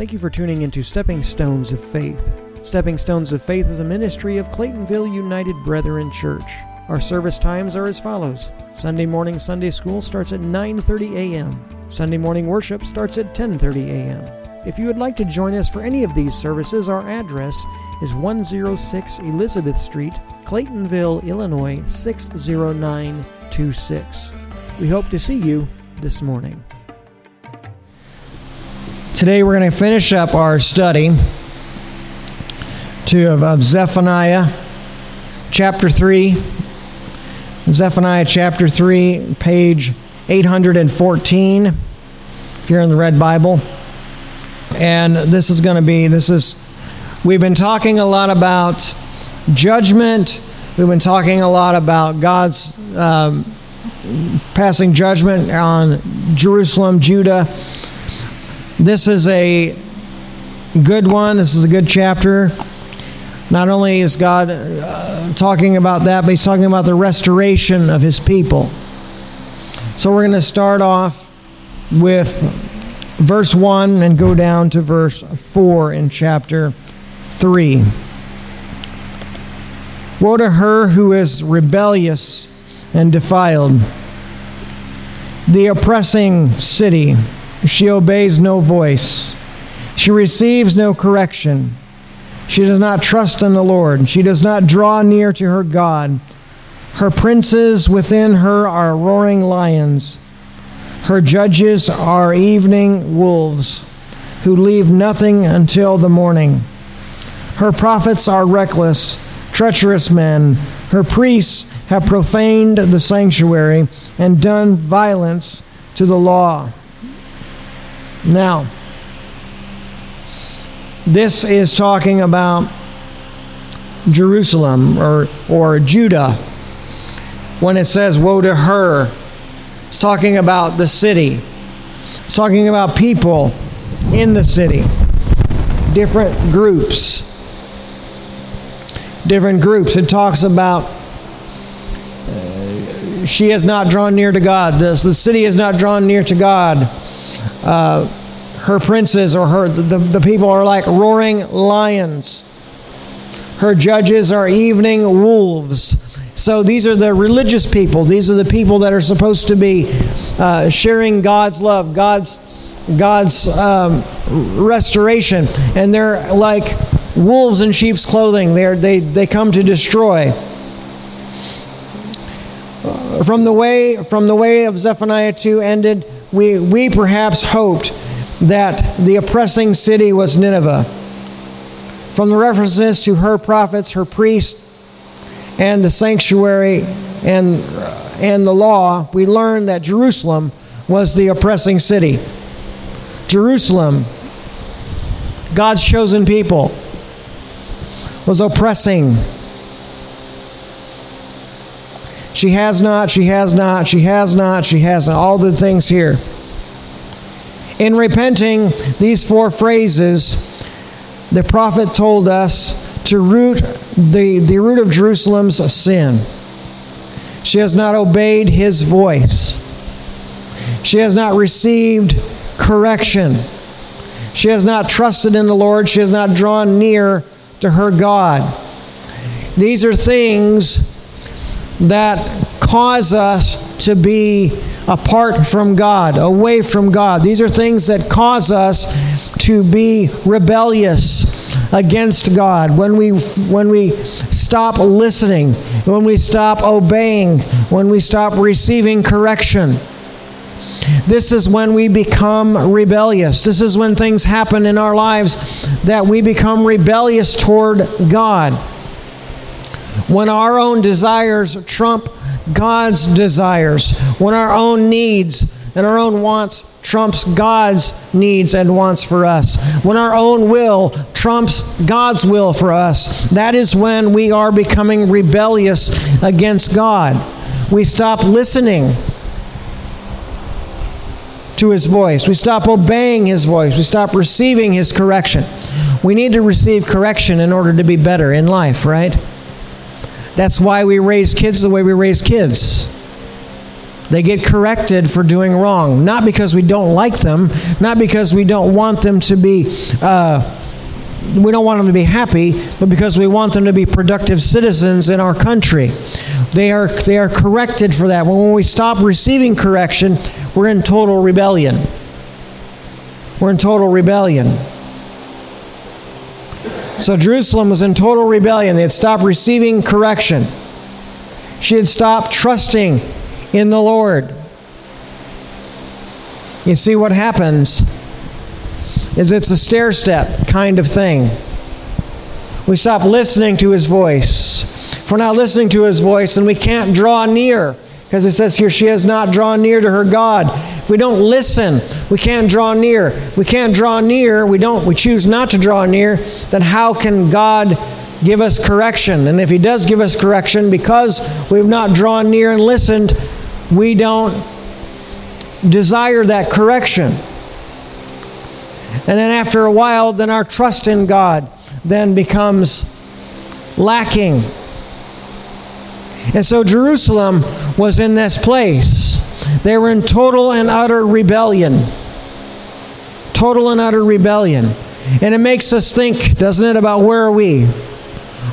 Thank you for tuning into Stepping Stones of Faith. Stepping Stones of Faith is a ministry of Claytonville United Brethren Church. Our service times are as follows. Sunday morning Sunday school starts at 9:30 a.m. Sunday morning worship starts at 10:30 a.m. If you would like to join us for any of these services, our address is 106 Elizabeth Street, Claytonville, Illinois, 60926. We hope to see you this morning. Today we're going to finish up our study of Zephaniah chapter 3. Zephaniah chapter 3, page 814, if you're in the Red Bible. And we've been talking a lot about judgment. We've been talking a lot about God's passing judgment on Jerusalem, Judah. This is a good one. This is a good chapter. Not only is God talking about that, but he's talking about the restoration of his people. So we're going to start off with verse 1 and go down to verse 4 in chapter 3. Woe to her who is rebellious and defiled, the oppressing city. She obeys no voice. She receives no correction. She does not trust in the Lord. She does not draw near to her God. Her princes within her are roaring lions. Her judges are evening wolves who leave nothing until the morning. Her prophets are reckless, treacherous men. Her priests have profaned the sanctuary and done violence to the law. Now, this is talking about Jerusalem or Judah when it says, woe to her. It's talking about the city. It's talking about people in the city. Different groups. Different groups. It talks about she has not drawn near to God. The city has not drawn near to God. Her princes or the people are like roaring lions. Her judges are evening wolves. So these are the religious people. These are the people that are supposed to be sharing God's love, God's restoration, and they're like wolves in sheep's clothing. They come to destroy. From the way of Zephaniah 2 ended, we perhaps hoped that the oppressing city was Nineveh. From the references to her prophets, her priests, and the sanctuary and the law, we learn that Jerusalem was the oppressing city. Jerusalem, God's chosen people, was oppressing. She has not, she has not, she has not, she has not. All the things here. In repenting, these four phrases, the prophet told us to the root of Jerusalem's sin. She has not obeyed his voice. She has not received correction. She has not trusted in the Lord. She has not drawn near to her God. These are things that cause us to be apart from God, away from God. These are things that cause us to be rebellious against God, when we stop listening, when we stop obeying, when we stop receiving correction. This is when we become rebellious. This is when things happen in our lives that we become rebellious toward God. When our own desires trump God's desires, when our own needs and our own wants trumps God's needs and wants for us, when our own will trumps God's will for us, that is when we are becoming rebellious against God. We stop listening to his voice. We stop obeying his voice. We stop receiving his correction. We need to receive correction in order to be better in life, right? That's why we raise kids the way we raise kids. They get corrected for doing wrong, not because we don't like them, not because we don't want them to be, we don't want them to be happy, but because we want them to be productive citizens in our country. They are corrected for that. When we stop receiving correction, we're in total rebellion. We're in total rebellion. So Jerusalem was in total rebellion. They had stopped receiving correction. She had stopped trusting in the Lord. You see, what happens is it's a stair-step kind of thing. We stop listening to his voice. If we're not listening to his voice, then we can't draw near, because it says here, she has not drawn near to her God. If we don't listen, we can't draw near. If we can't draw near, we choose not to draw near, then how can God give us correction? And if he does give us correction, because we've not drawn near and listened, we don't desire that correction. And then after a while, then our trust in God then becomes lacking. And so Jerusalem was in this place. They were in total and utter rebellion. Total and utter rebellion. And it makes us think, doesn't it, about where are we?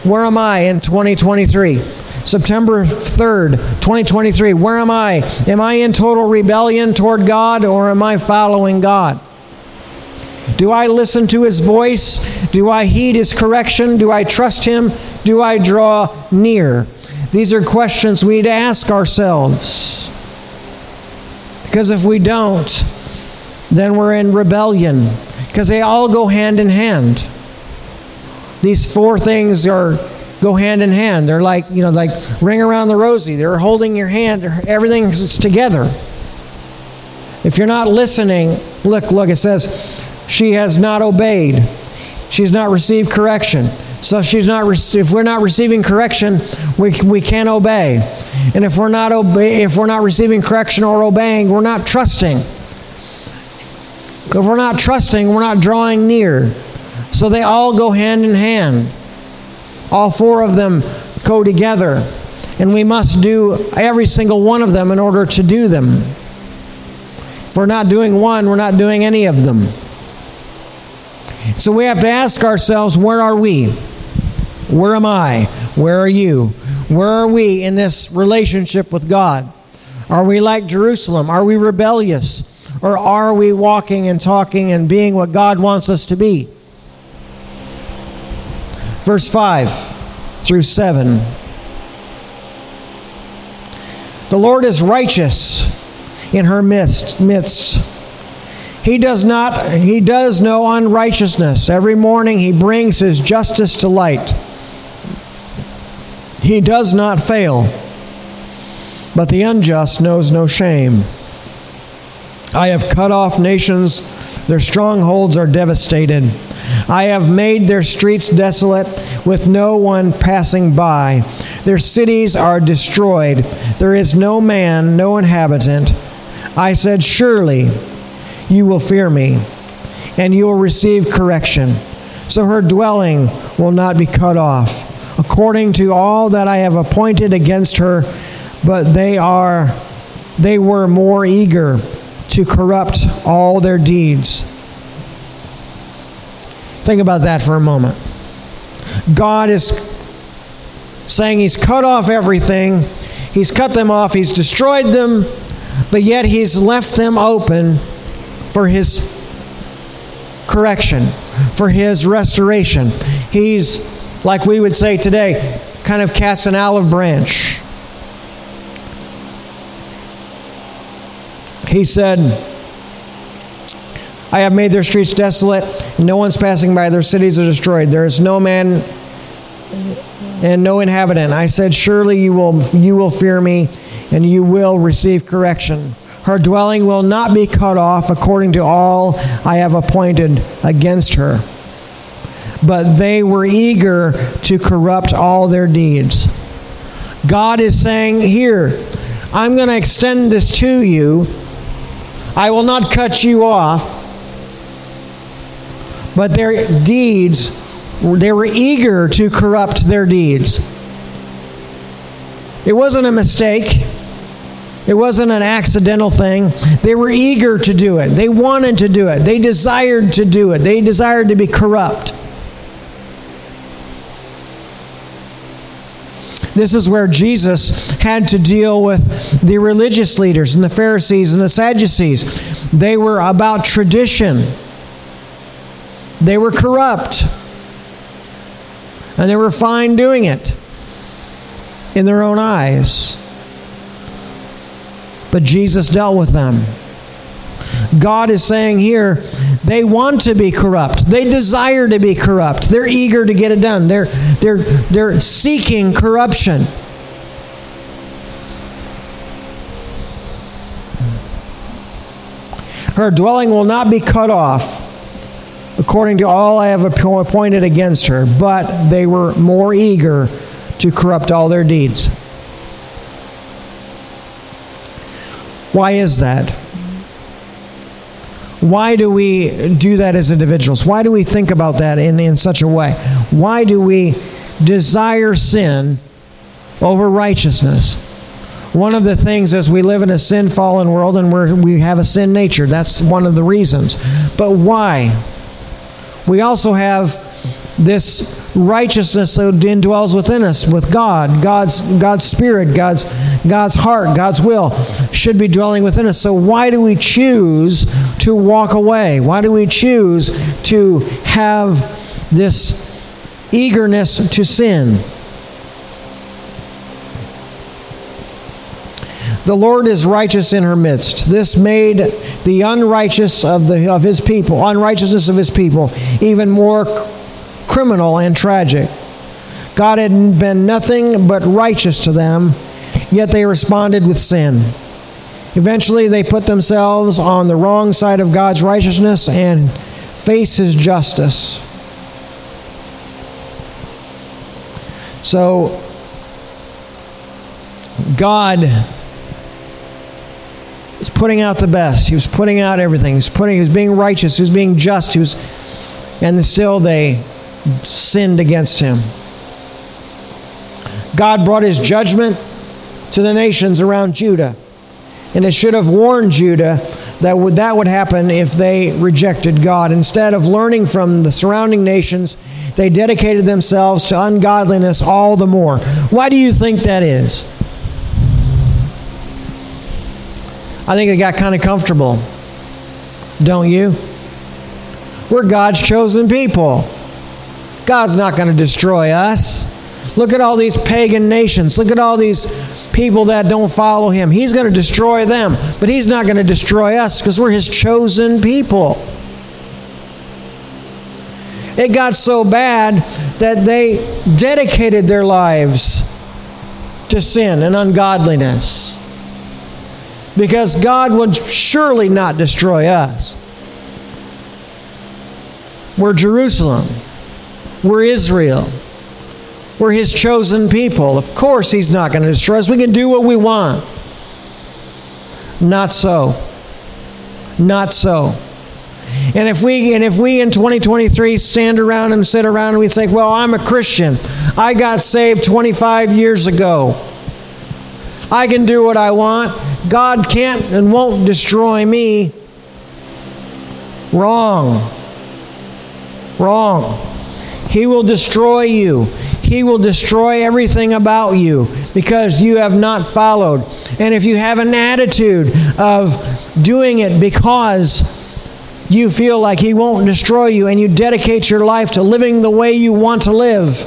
Where am I in 2023? September 3rd, 2023. Where am I? Am I in total rebellion toward God, or am I following God? Do I listen to his voice? Do I heed his correction? Do I trust him? Do I draw near? These are questions we need to ask ourselves. Because if we don't, then we're in rebellion. Because they all go hand in hand. These four things go hand in hand. They're like, like ring around the rosy. They're holding your hand. Everything's together. If you're not listening, look, it says, she has not obeyed. She's not received correction. So if we're not receiving correction, we can't obey. And if we're not receiving correction or obeying, we're not trusting. If we're not trusting, we're not drawing near. So they all go hand in hand. All four of them go together. And we must do every single one of them in order to do them. If we're not doing one, we're not doing any of them. So we have to ask ourselves, where are we? Where am I? Where are you? Where are we in this relationship with God? Are we like Jerusalem? Are we rebellious? Or are we walking and talking and being what God wants us to be? Verse 5-7. The Lord is righteous in her midst. He does no unrighteousness. Every morning he brings his justice to light. He does not fail, but the unjust knows no shame. I have cut off nations, their strongholds are devastated. I have made their streets desolate, with no one passing by. Their cities are destroyed. There is no man, no inhabitant. I said, surely you will fear me, and you will receive correction. So her dwelling will not be cut off, according to all that I have appointed against her, but they were more eager to corrupt all their deeds. Think about that for a moment. God is saying he's cut off everything. He's cut them off. He's destroyed them, but yet he's left them open for his correction, for his restoration. He's, like we would say today, kind of cast an olive branch. He said, I have made their streets desolate, and no one's passing by. Their cities are destroyed. There is no man and no inhabitant. I said, surely you will fear me, and you will receive correction. Her dwelling will not be cut off, according to all I have appointed against her. But they were eager to corrupt all their deeds. God is saying, here, I'm going to extend this to you. I will not cut you off. But their deeds, they were eager to corrupt their deeds. It wasn't a mistake. It wasn't an accidental thing. They were eager to do it. They wanted to do it. They desired to do it. They desired to be corrupt. This is where Jesus had to deal with the religious leaders and the Pharisees and the Sadducees. They were about tradition. They were corrupt. And they were fine doing it in their own eyes. But Jesus dealt with them. God is saying here, they want to be corrupt. They desire to be corrupt. They're eager to get it done. They're seeking corruption. Her dwelling will not be cut off, according to all I have appointed against her. But they were more eager to corrupt all their deeds. Why is that? Why do we do that as individuals? Why do we think about that in such a way? Why do we desire sin over righteousness? One of the things is we live in a sin-fallen world and we have a sin nature. That's one of the reasons. But why? We also have this righteousness that indwells within us with God. God's spirit, God's heart, God's will should be dwelling within us. So why do we choose to walk away? Why do we choose to have this eagerness to sin? The Lord is righteous in her midst. This made the unrighteousness of his people even more criminal and tragic. God had been nothing but righteous to them, yet they responded with sin. Eventually, they put themselves on the wrong side of God's righteousness and face his justice. So, God was putting out the best. He was putting out everything. He was being righteous. He was being just. And still they sinned against him. God brought his judgment to the nations around Judah. And it should have warned Judah that would happen if they rejected God. Instead of learning from the surrounding nations, they dedicated themselves to ungodliness all the more. Why do you think that is? I think they got kind of comfortable, don't you? We're God's chosen people. God's not going to destroy us. Look at all these pagan nations. Look at all these people that don't follow him. He's going to destroy them, but he's not going to destroy us because we're his chosen people. It got so bad that they dedicated their lives to sin and ungodliness. Because God would surely not destroy us. We're Jerusalem. We're Israel. We're his chosen people. Of course he's not going to destroy us. We can do what we want. Not so. Not so. And if we in 2023 stand around and sit around and we think, well, I'm a Christian. I got saved 25 years ago. I can do what I want. God can't and won't destroy me. Wrong. Wrong. He will destroy you. He will destroy everything about you because you have not followed. And if you have an attitude of doing it because you feel like he won't destroy you and you dedicate your life to living the way you want to live,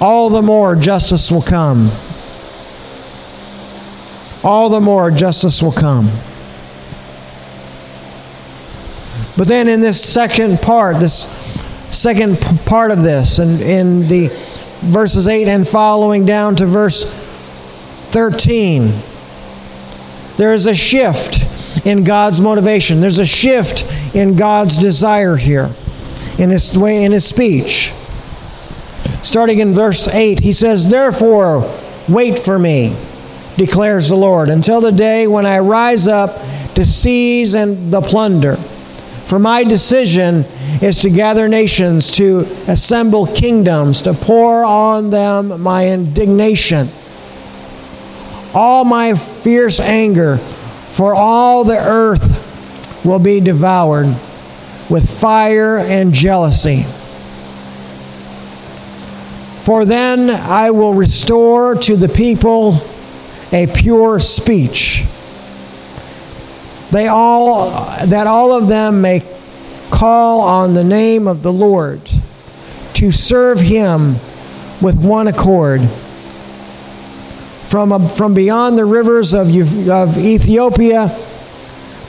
all the more justice will come. All the more justice will come. But then in this second part of this, and in the verses 8 and following down to verse 13, there is a shift in God's motivation. There's a shift in God's desire here, in his way, in his speech. Starting in verse 8, he says, "Therefore, wait for me, declares the Lord, until the day when I rise up to seize and the plunder. For my decision is to gather nations, to assemble kingdoms, to pour on them my indignation. all my fierce anger, for all the earth will be devoured with fire and jealousy. For then I will restore to the people a pure speech, that all of them may call on the name of the Lord, to serve him with one accord. From beyond the rivers of Ethiopia,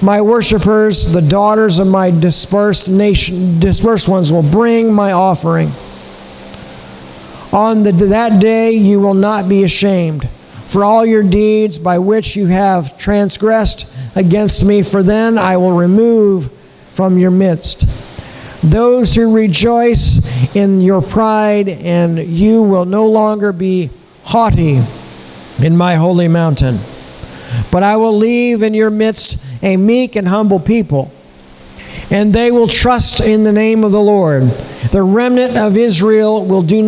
my worshipers, the daughters of my dispersed ones, will bring my offering. On that day you will not be ashamed for all your deeds by which you have transgressed against me, for then I will remove from your midst those who rejoice in your pride, and you will no longer be haughty in my holy mountain. But I will leave in your midst a meek and humble people, and they will trust in the name of the Lord. The remnant of Israel will do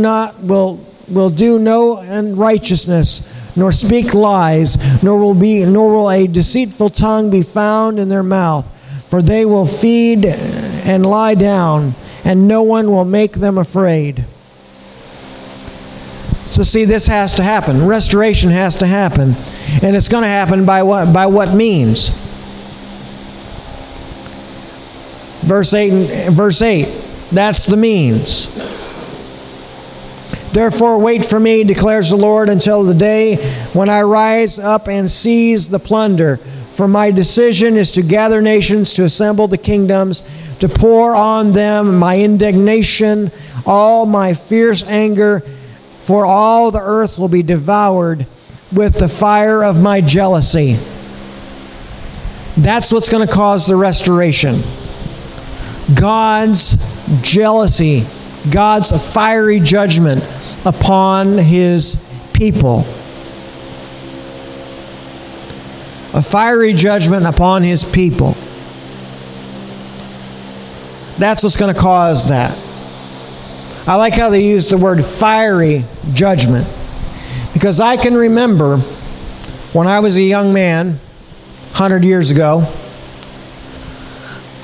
no unrighteousness, nor speak lies, nor will a deceitful tongue be found in their mouth. For they will feed and lie down, and no one will make them afraid. So see, this has to happen. Restoration has to happen. And it's going to happen by what means? Verse 8, that's the means. Therefore wait for me, declares the Lord, until the day when I rise up and seize the plunder. For my decision is to gather nations, to assemble the kingdoms, to pour on them my indignation, all my fierce anger, for all the earth will be devoured with the fire of my jealousy. That's what's going to cause the restoration. God's jealousy, God's fiery judgment upon his people. A fiery judgment upon his people. That's what's going to cause that. I like how they use the word fiery judgment, because I can remember when I was a young man 100 years ago,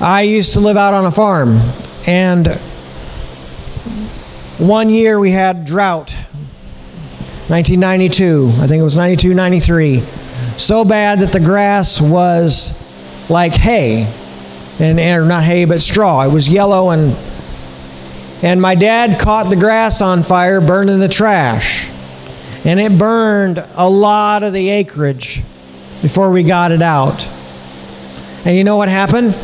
I used to live out on a farm, and one year we had drought, 1992, I think it was 92, 93, so bad that the grass was like hay, or not hay but straw. It was yellow, and my dad caught the grass on fire burning the trash. And it burned a lot of the acreage before we got it out. And you know what happened?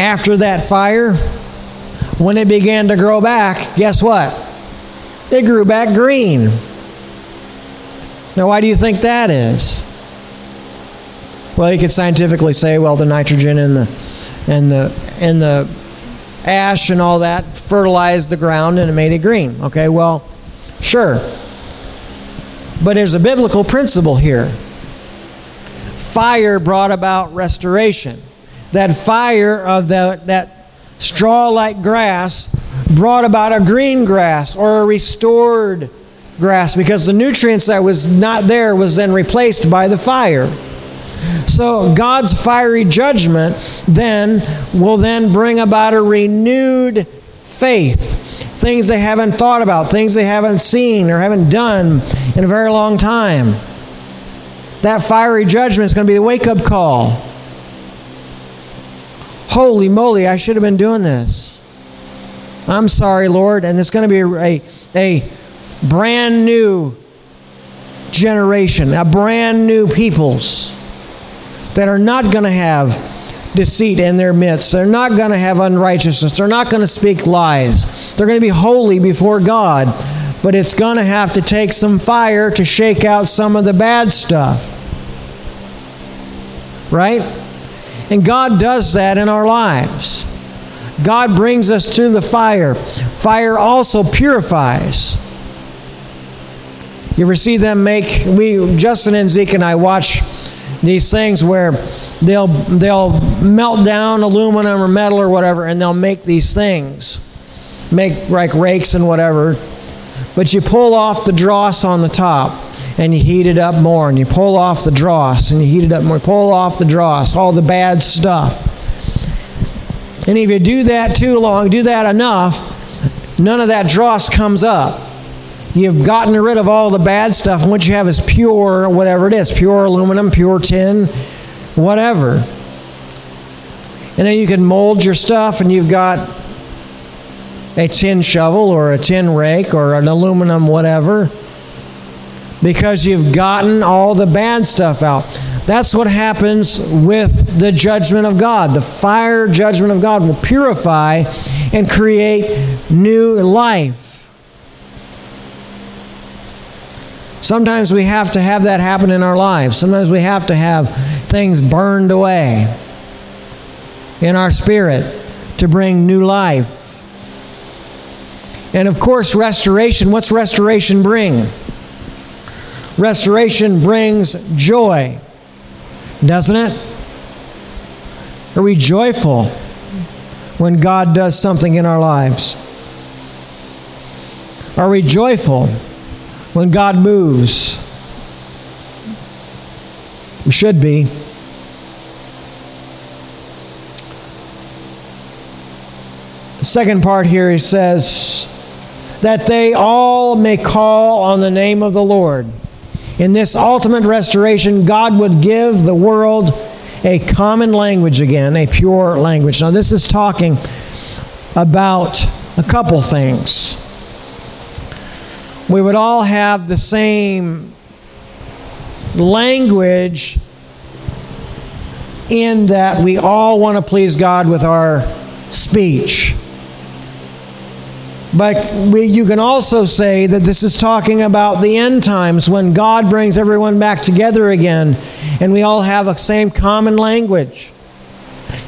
After that fire, when it began to grow back, guess what? It grew back green. Now, why do you think that is? Well, you could scientifically say, well, the nitrogen and the ash and all that fertilized the ground and it made it green. Okay, well, sure. But there's a biblical principle here. Fire brought about restoration. That fire of that straw-like grass brought about a green grass, or a restored grass, because the nutrients that was not there was then replaced by the fire. So God's fiery judgment then will then bring about a renewed faith, things they haven't thought about, things they haven't seen or haven't done in a very long time. That fiery judgment is going to be the wake-up call. Holy moly, I should have been doing this. I'm sorry, Lord. And it's going to be a brand new generation, a brand new peoples that are not going to have deceit in their midst. They're not going to have unrighteousness. They're not going to speak lies. They're going to be holy before God. But it's going to have to take some fire to shake out some of the bad stuff. Right? And God does that in our lives. God brings us to the fire. Fire also purifies. You ever see them Justin and Zeke and I watch these things where they'll melt down aluminum or metal or whatever, and they'll make these things, make like rakes and whatever. But you pull off the dross on the top, and you heat it up more, and you pull off the dross, and you heat it up more, pull off the dross, all the bad stuff. And if you do that too long, do that enough, none of that dross comes up. You've gotten rid of all the bad stuff, and what you have is pure, whatever it is, pure aluminum, pure tin, whatever. And then you can mold your stuff, and you've got a tin shovel or a tin rake or an aluminum whatever, because you've gotten all the bad stuff out. That's what happens with the judgment of God. The fire judgment of God will purify and create new life. Sometimes we have to have that happen in our lives. Sometimes we have to have things burned away in our spirit to bring new life. And of course, restoration. What's restoration bring? Restoration brings joy, doesn't it? Are we joyful when God does something in our lives? Are we joyful when God moves? We should be. The second part here, he says, that they all may call on the name of the Lord. In this ultimate restoration, God would give the world a common language again, a pure language. Now, this is talking about a couple things. We would all have the same language in that we all want to please God with our speech. But you can also say that this is talking about the end times, when God brings everyone back together again, and we all have the same common language.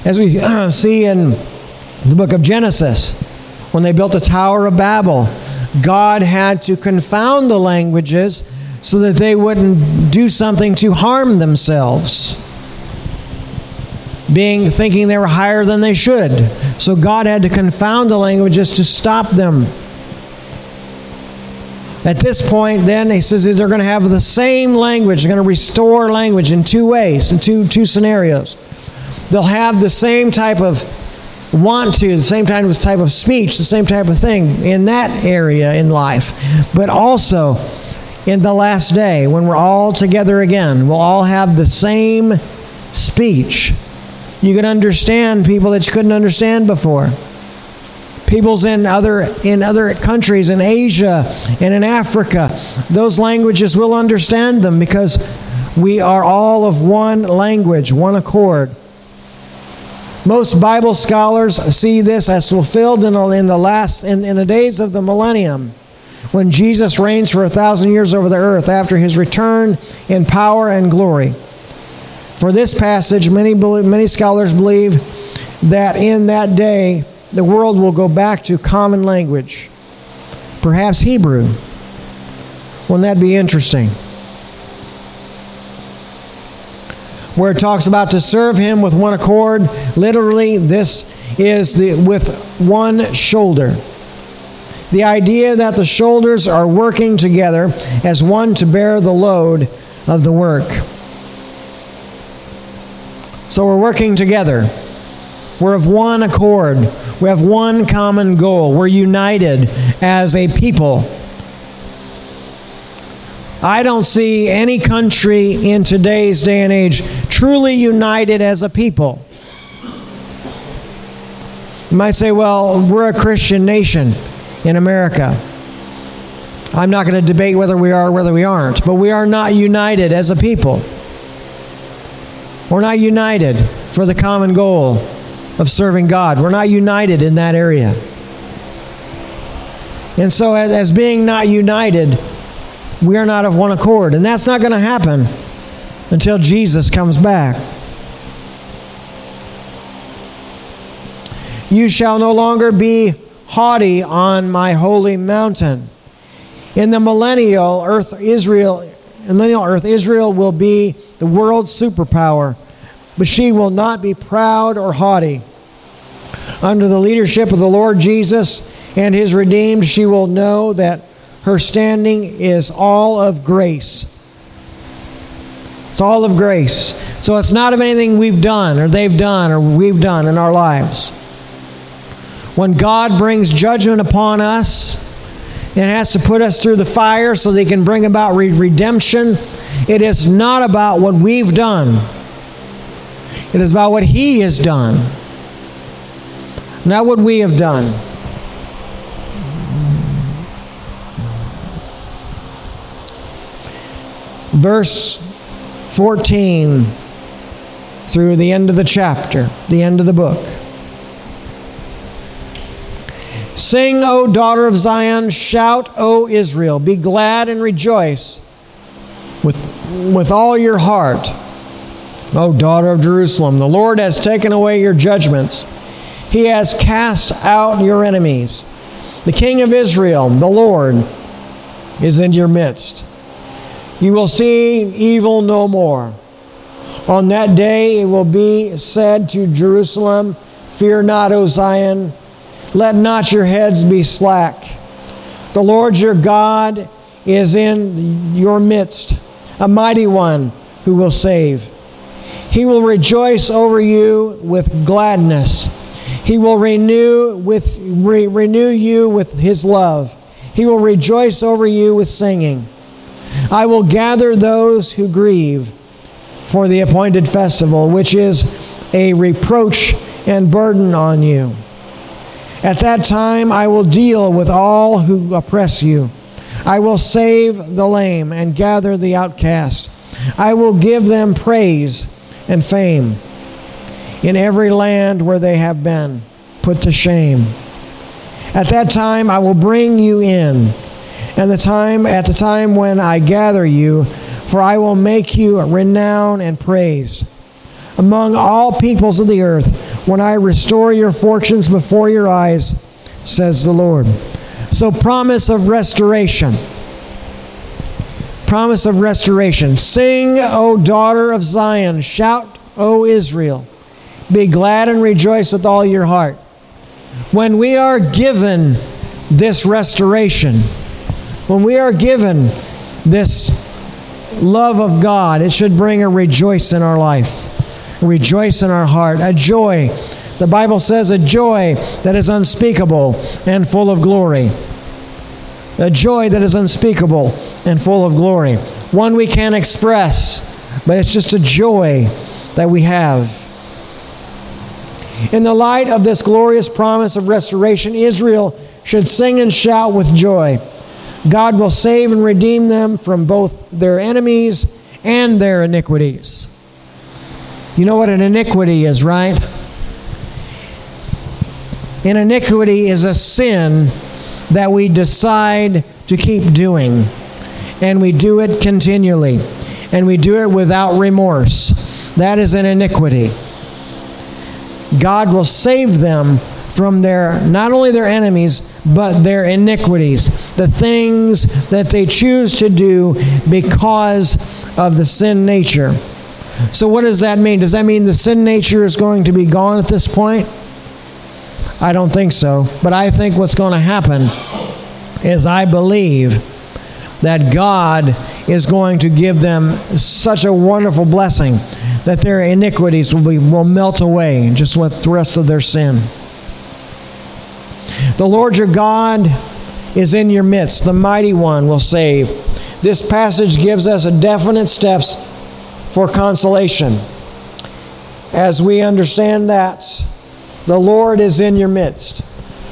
As we see in the book of Genesis, when they built the Tower of Babel, God had to confound the languages so that they wouldn't do something to harm themselves, thinking they were higher than they should. So God had to confound the languages to stop them. At this point, then, he says they're going to have the same language. They're going to restore language in two ways, in two scenarios. They'll have the same type of the same type of speech, the same type of thing in that area in life. But also, in the last day, when we're all together again, we'll all have the same speech. You can understand people that you couldn't understand before. Peoples in other countries, in Asia and in Africa, those languages, will understand them because we are all of one language, one accord. Most Bible scholars see this as fulfilled in the days of the millennium, when Jesus reigns for 1,000 years over the earth after his return in power and glory. For this passage, many scholars believe that in that day, the world will go back to common language, perhaps Hebrew. Wouldn't that be interesting? Where it talks about to serve him with one accord, literally this is with one shoulder. The idea that the shoulders are working together as one to bear the load of the work. So we're working together. We're of one accord. We have one common goal. We're united as a people. I don't see any country in today's day and age truly united as a people. You might say, well, we're a Christian nation in America. I'm not going to debate whether we are or whether we aren't, but we are not united as a people. We're not united for the common goal of serving God. We're not united in that area. And so as being not united, we are not of one accord. And that's not going to happen until Jesus comes back. You shall no longer be haughty on my holy mountain. In the millennial earth, Israel will be the world's superpower, but she will not be proud or haughty. Under the leadership of the Lord Jesus and his redeemed, she will know that her standing is all of grace, It's all of grace. So it's not of anything we've done or they've done or we've done in our lives. When God brings judgment upon us and has to put us through the fire so that he can bring about redemption, it is not about what we've done. It is about what he has done, not what we have done. Verse 14 through the end of the chapter, the end of the book. Sing, O daughter of Zion, shout, O Israel, be glad and rejoice with all your heart, O daughter of Jerusalem. The Lord has taken away your judgments. He has cast out your enemies. The King of Israel, the Lord, is in your midst. You will see evil no more. On that day it will be said to Jerusalem, fear not, O Zion, let not your heads be slack. The Lord your God is in your midst, a mighty one who will save. He will rejoice over you with gladness. He will renew you with his love. He will rejoice over you with singing. I will gather those who grieve for the appointed festival, which is a reproach and burden on you. At that time, I will deal with all who oppress you. I will save the lame and gather the outcast. I will give them praise and fame in every land where they have been put to shame. At that time, I will bring you in, and at the time when I gather you, for I will make you renowned and praised among all peoples of the earth, when I restore your fortunes before your eyes, says the Lord. So promise of restoration. Sing, O daughter of Zion, shout, O Israel, be glad and rejoice with all your heart. When we are given this restoration, when we are given this love of God, it should bring a rejoice in our life, a rejoice in our heart, a joy. The Bible says a joy that is unspeakable and full of glory. A joy that is unspeakable and full of glory. One we can't express, but it's just a joy that we have. In the light of this glorious promise of restoration, Israel should sing and shout with joy. God will save and redeem them from both their enemies and their iniquities. You know what an iniquity is, right? An iniquity is a sin that we decide to keep doing, and we do it continually, and we do it without remorse. That is an iniquity. God will save them from not only their enemies, but their iniquities, the things that they choose to do because of the sin nature. So what does that mean? Does that mean the sin nature is going to be gone at this point? I don't think so. But I think what's going to happen is I believe that God is going to give them such a wonderful blessing that their iniquities will melt away, just with the rest of their sin. The Lord your God is in your midst. The mighty one will save. This passage gives us a definite steps for consolation. As we understand that, the Lord is in your midst.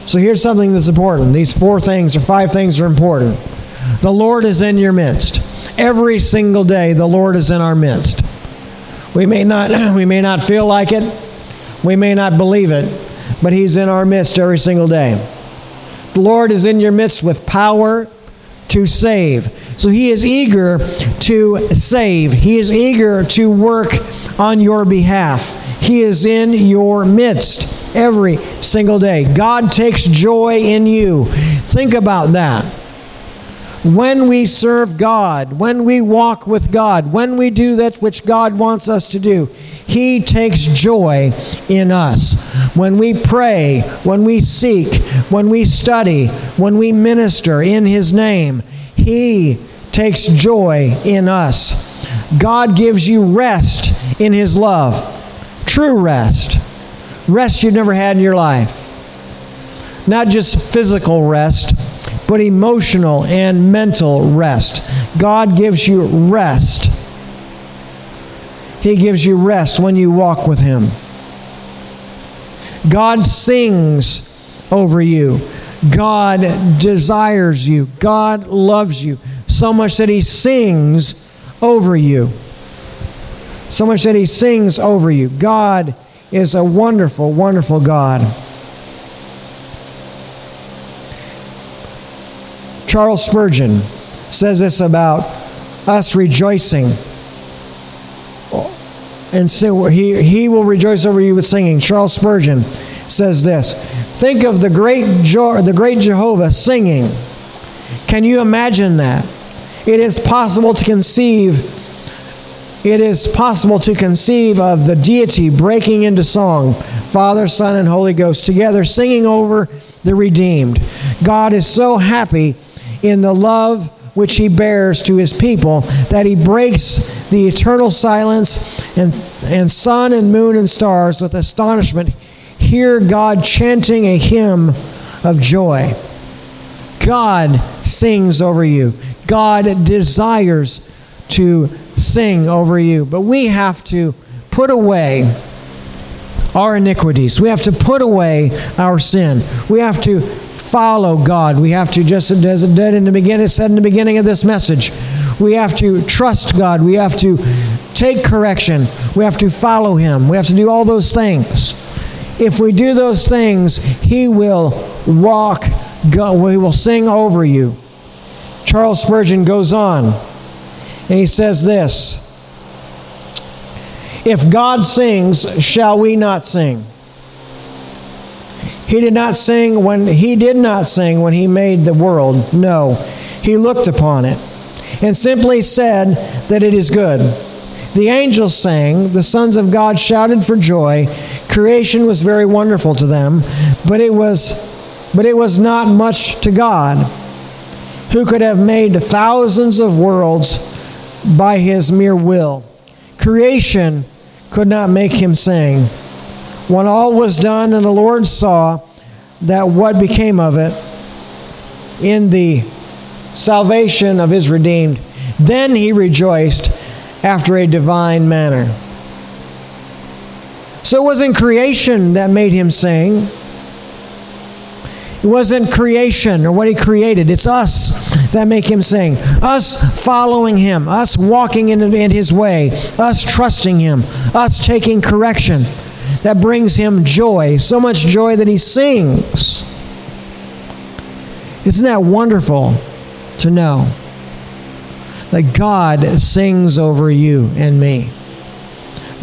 So here's something that's important. These five things are important. The Lord is in your midst. Every single day, the Lord is in our midst. We may not feel like it. We may not believe it. But he's in our midst every single day. The Lord is in your midst with power to save. So he is eager to save. He is eager to work on your behalf. He is in your midst every single day. God takes joy in you. Think about that. When we serve God, when we walk with God, when we do that which God wants us to do, he takes joy in us. When we pray, when we seek, when we study, when we minister in his name, he takes joy in us. God gives you rest in His love. True rest. Rest you've never had in your life. Not just physical rest, but emotional and mental rest. God gives you rest. He gives you rest when you walk with Him. God sings over you. God desires you. God loves you so much that He sings over you. So much that He sings over you. God is a wonderful, wonderful God. Charles Spurgeon says this about us rejoicing. And so he will rejoice over you with singing. Charles Spurgeon says this: think of the great Jehovah singing. Can you imagine that? It is possible to conceive of the deity breaking into song, Father, Son, and Holy Ghost together singing over the redeemed. God is so happy in the love which He bears to His people that He breaks the eternal silence, and sun and moon and stars with astonishment hear God chanting a hymn of joy. God sings over you. God desires to sing over you. But we have to put away our iniquities. We have to put away our sin. We have to follow God. We have to, just as it did in the beginning, it said in the beginning of this message, we have to trust God. We have to take correction. We have to follow Him. We have to do all those things. If we do those things, He will walk, God, He will sing over you. Charles Spurgeon goes on, and he says this: if God sings, shall we not sing? He did not sing when He made the world. No, He looked upon it and simply said that it is good. The angels sang, the sons of God shouted for joy. Creation was very wonderful to them, but it was not much to God, who could have made thousands of worlds by His mere will. Creation could not make Him sing. When all was done and the Lord saw that what became of it in the salvation of His redeemed, then He rejoiced after a divine manner. So it wasn't creation that made Him sing. It wasn't creation or what He created. It's us that make Him sing. Us following Him. Us walking in His way. Us trusting Him. Us taking correction. That brings Him joy. So much joy that He sings. Isn't that wonderful to know? That God sings over you and me.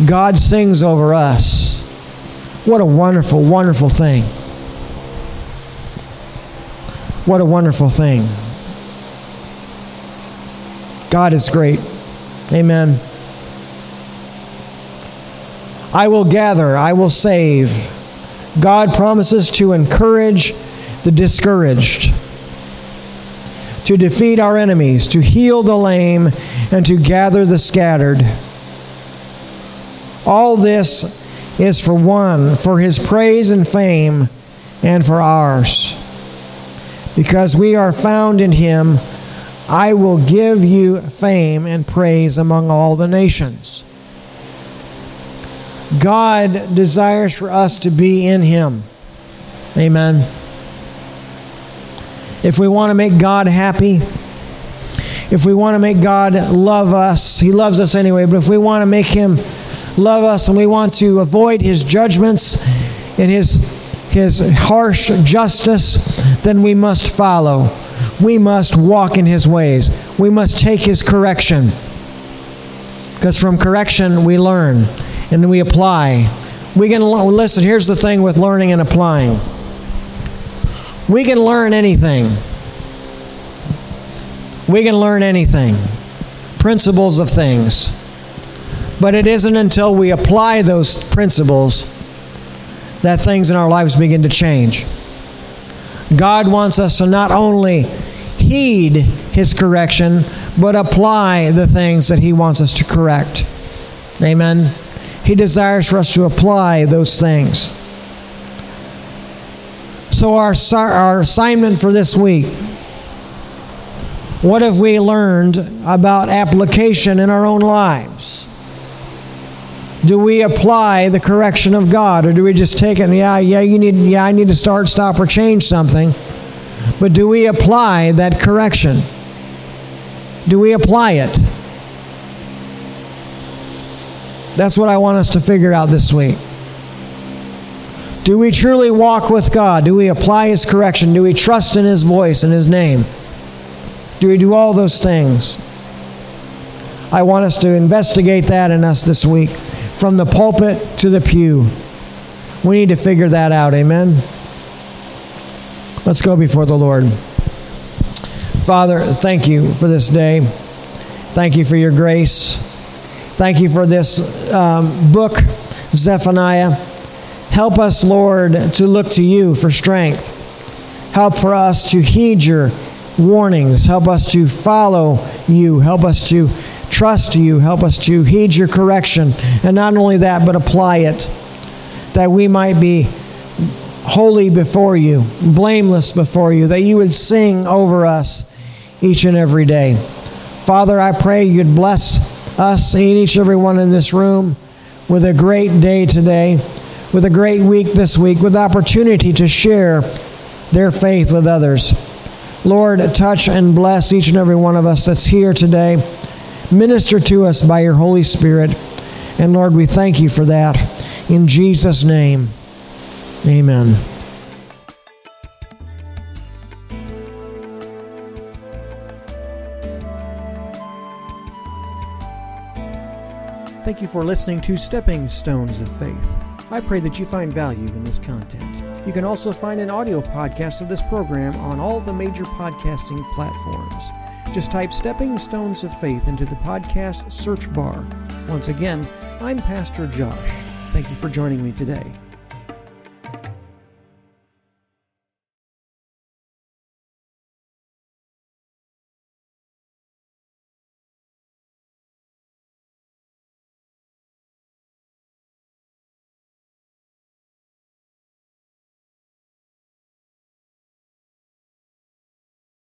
God sings over us. What a wonderful, wonderful thing. What a wonderful thing. God is great. Amen. I will gather. I will save. God promises to encourage the discouraged, to defeat our enemies, to heal the lame, and to gather the scattered. All this is for one, for His praise and fame, and for ours. Because we are found in Him, I will give you fame and praise among all the nations. God desires for us to be in Him. Amen. If we want to make God happy, if we want to make God love us, He loves us anyway, but if we want to make Him love us and we want to avoid His judgments and His harsh justice, then we must follow. We must walk in His ways. We must take His correction. Because from correction we learn and we apply. We can listen, here's the thing with learning and applying. We can learn anything. We can learn anything. Principles of things. But it isn't until we apply those principles that things in our lives begin to change. God wants us to not only heed His correction, but apply the things that he wants us to correct. Amen. He desires for us to apply those things. So our assignment for this week, what have we learned about application in our own lives? Do we apply the correction of God, or do we just take it and I need to start, stop, or change something? But do we apply that correction? Do we apply it? That's what I want us to figure out this week. Do we truly walk with God? Do we apply His correction? Do we trust in His voice and His name? Do we do all those things? I want us to investigate that in us this week, from the pulpit to the pew. We need to figure that out, amen? Let's go before the Lord. Father, thank you for this day. Thank you for your grace. Thank you for this book, Zephaniah. Help us, Lord, to look to you for strength. Help for us to heed your warnings. Help us to follow you. Help us to trust you. Help us to heed your correction. And not only that, but apply it, that we might be holy before you, blameless before you, that you would sing over us each and every day. Father, I pray you'd bless us and each and every one in this room with a great day today, with a great week this week, with opportunity to share their faith with others. Lord, touch and bless each and every one of us that's here today. Minister to us by your Holy Spirit. And Lord, we thank you for that. In Jesus' name, amen. Thank you for listening to Stepping Stones of Faith. I pray that you find value in this content. You can also find an audio podcast of this program on all the major podcasting platforms. Just type Stepping Stones of Faith into the podcast search bar. Once again, I'm Pastor Josh. Thank you for joining me today.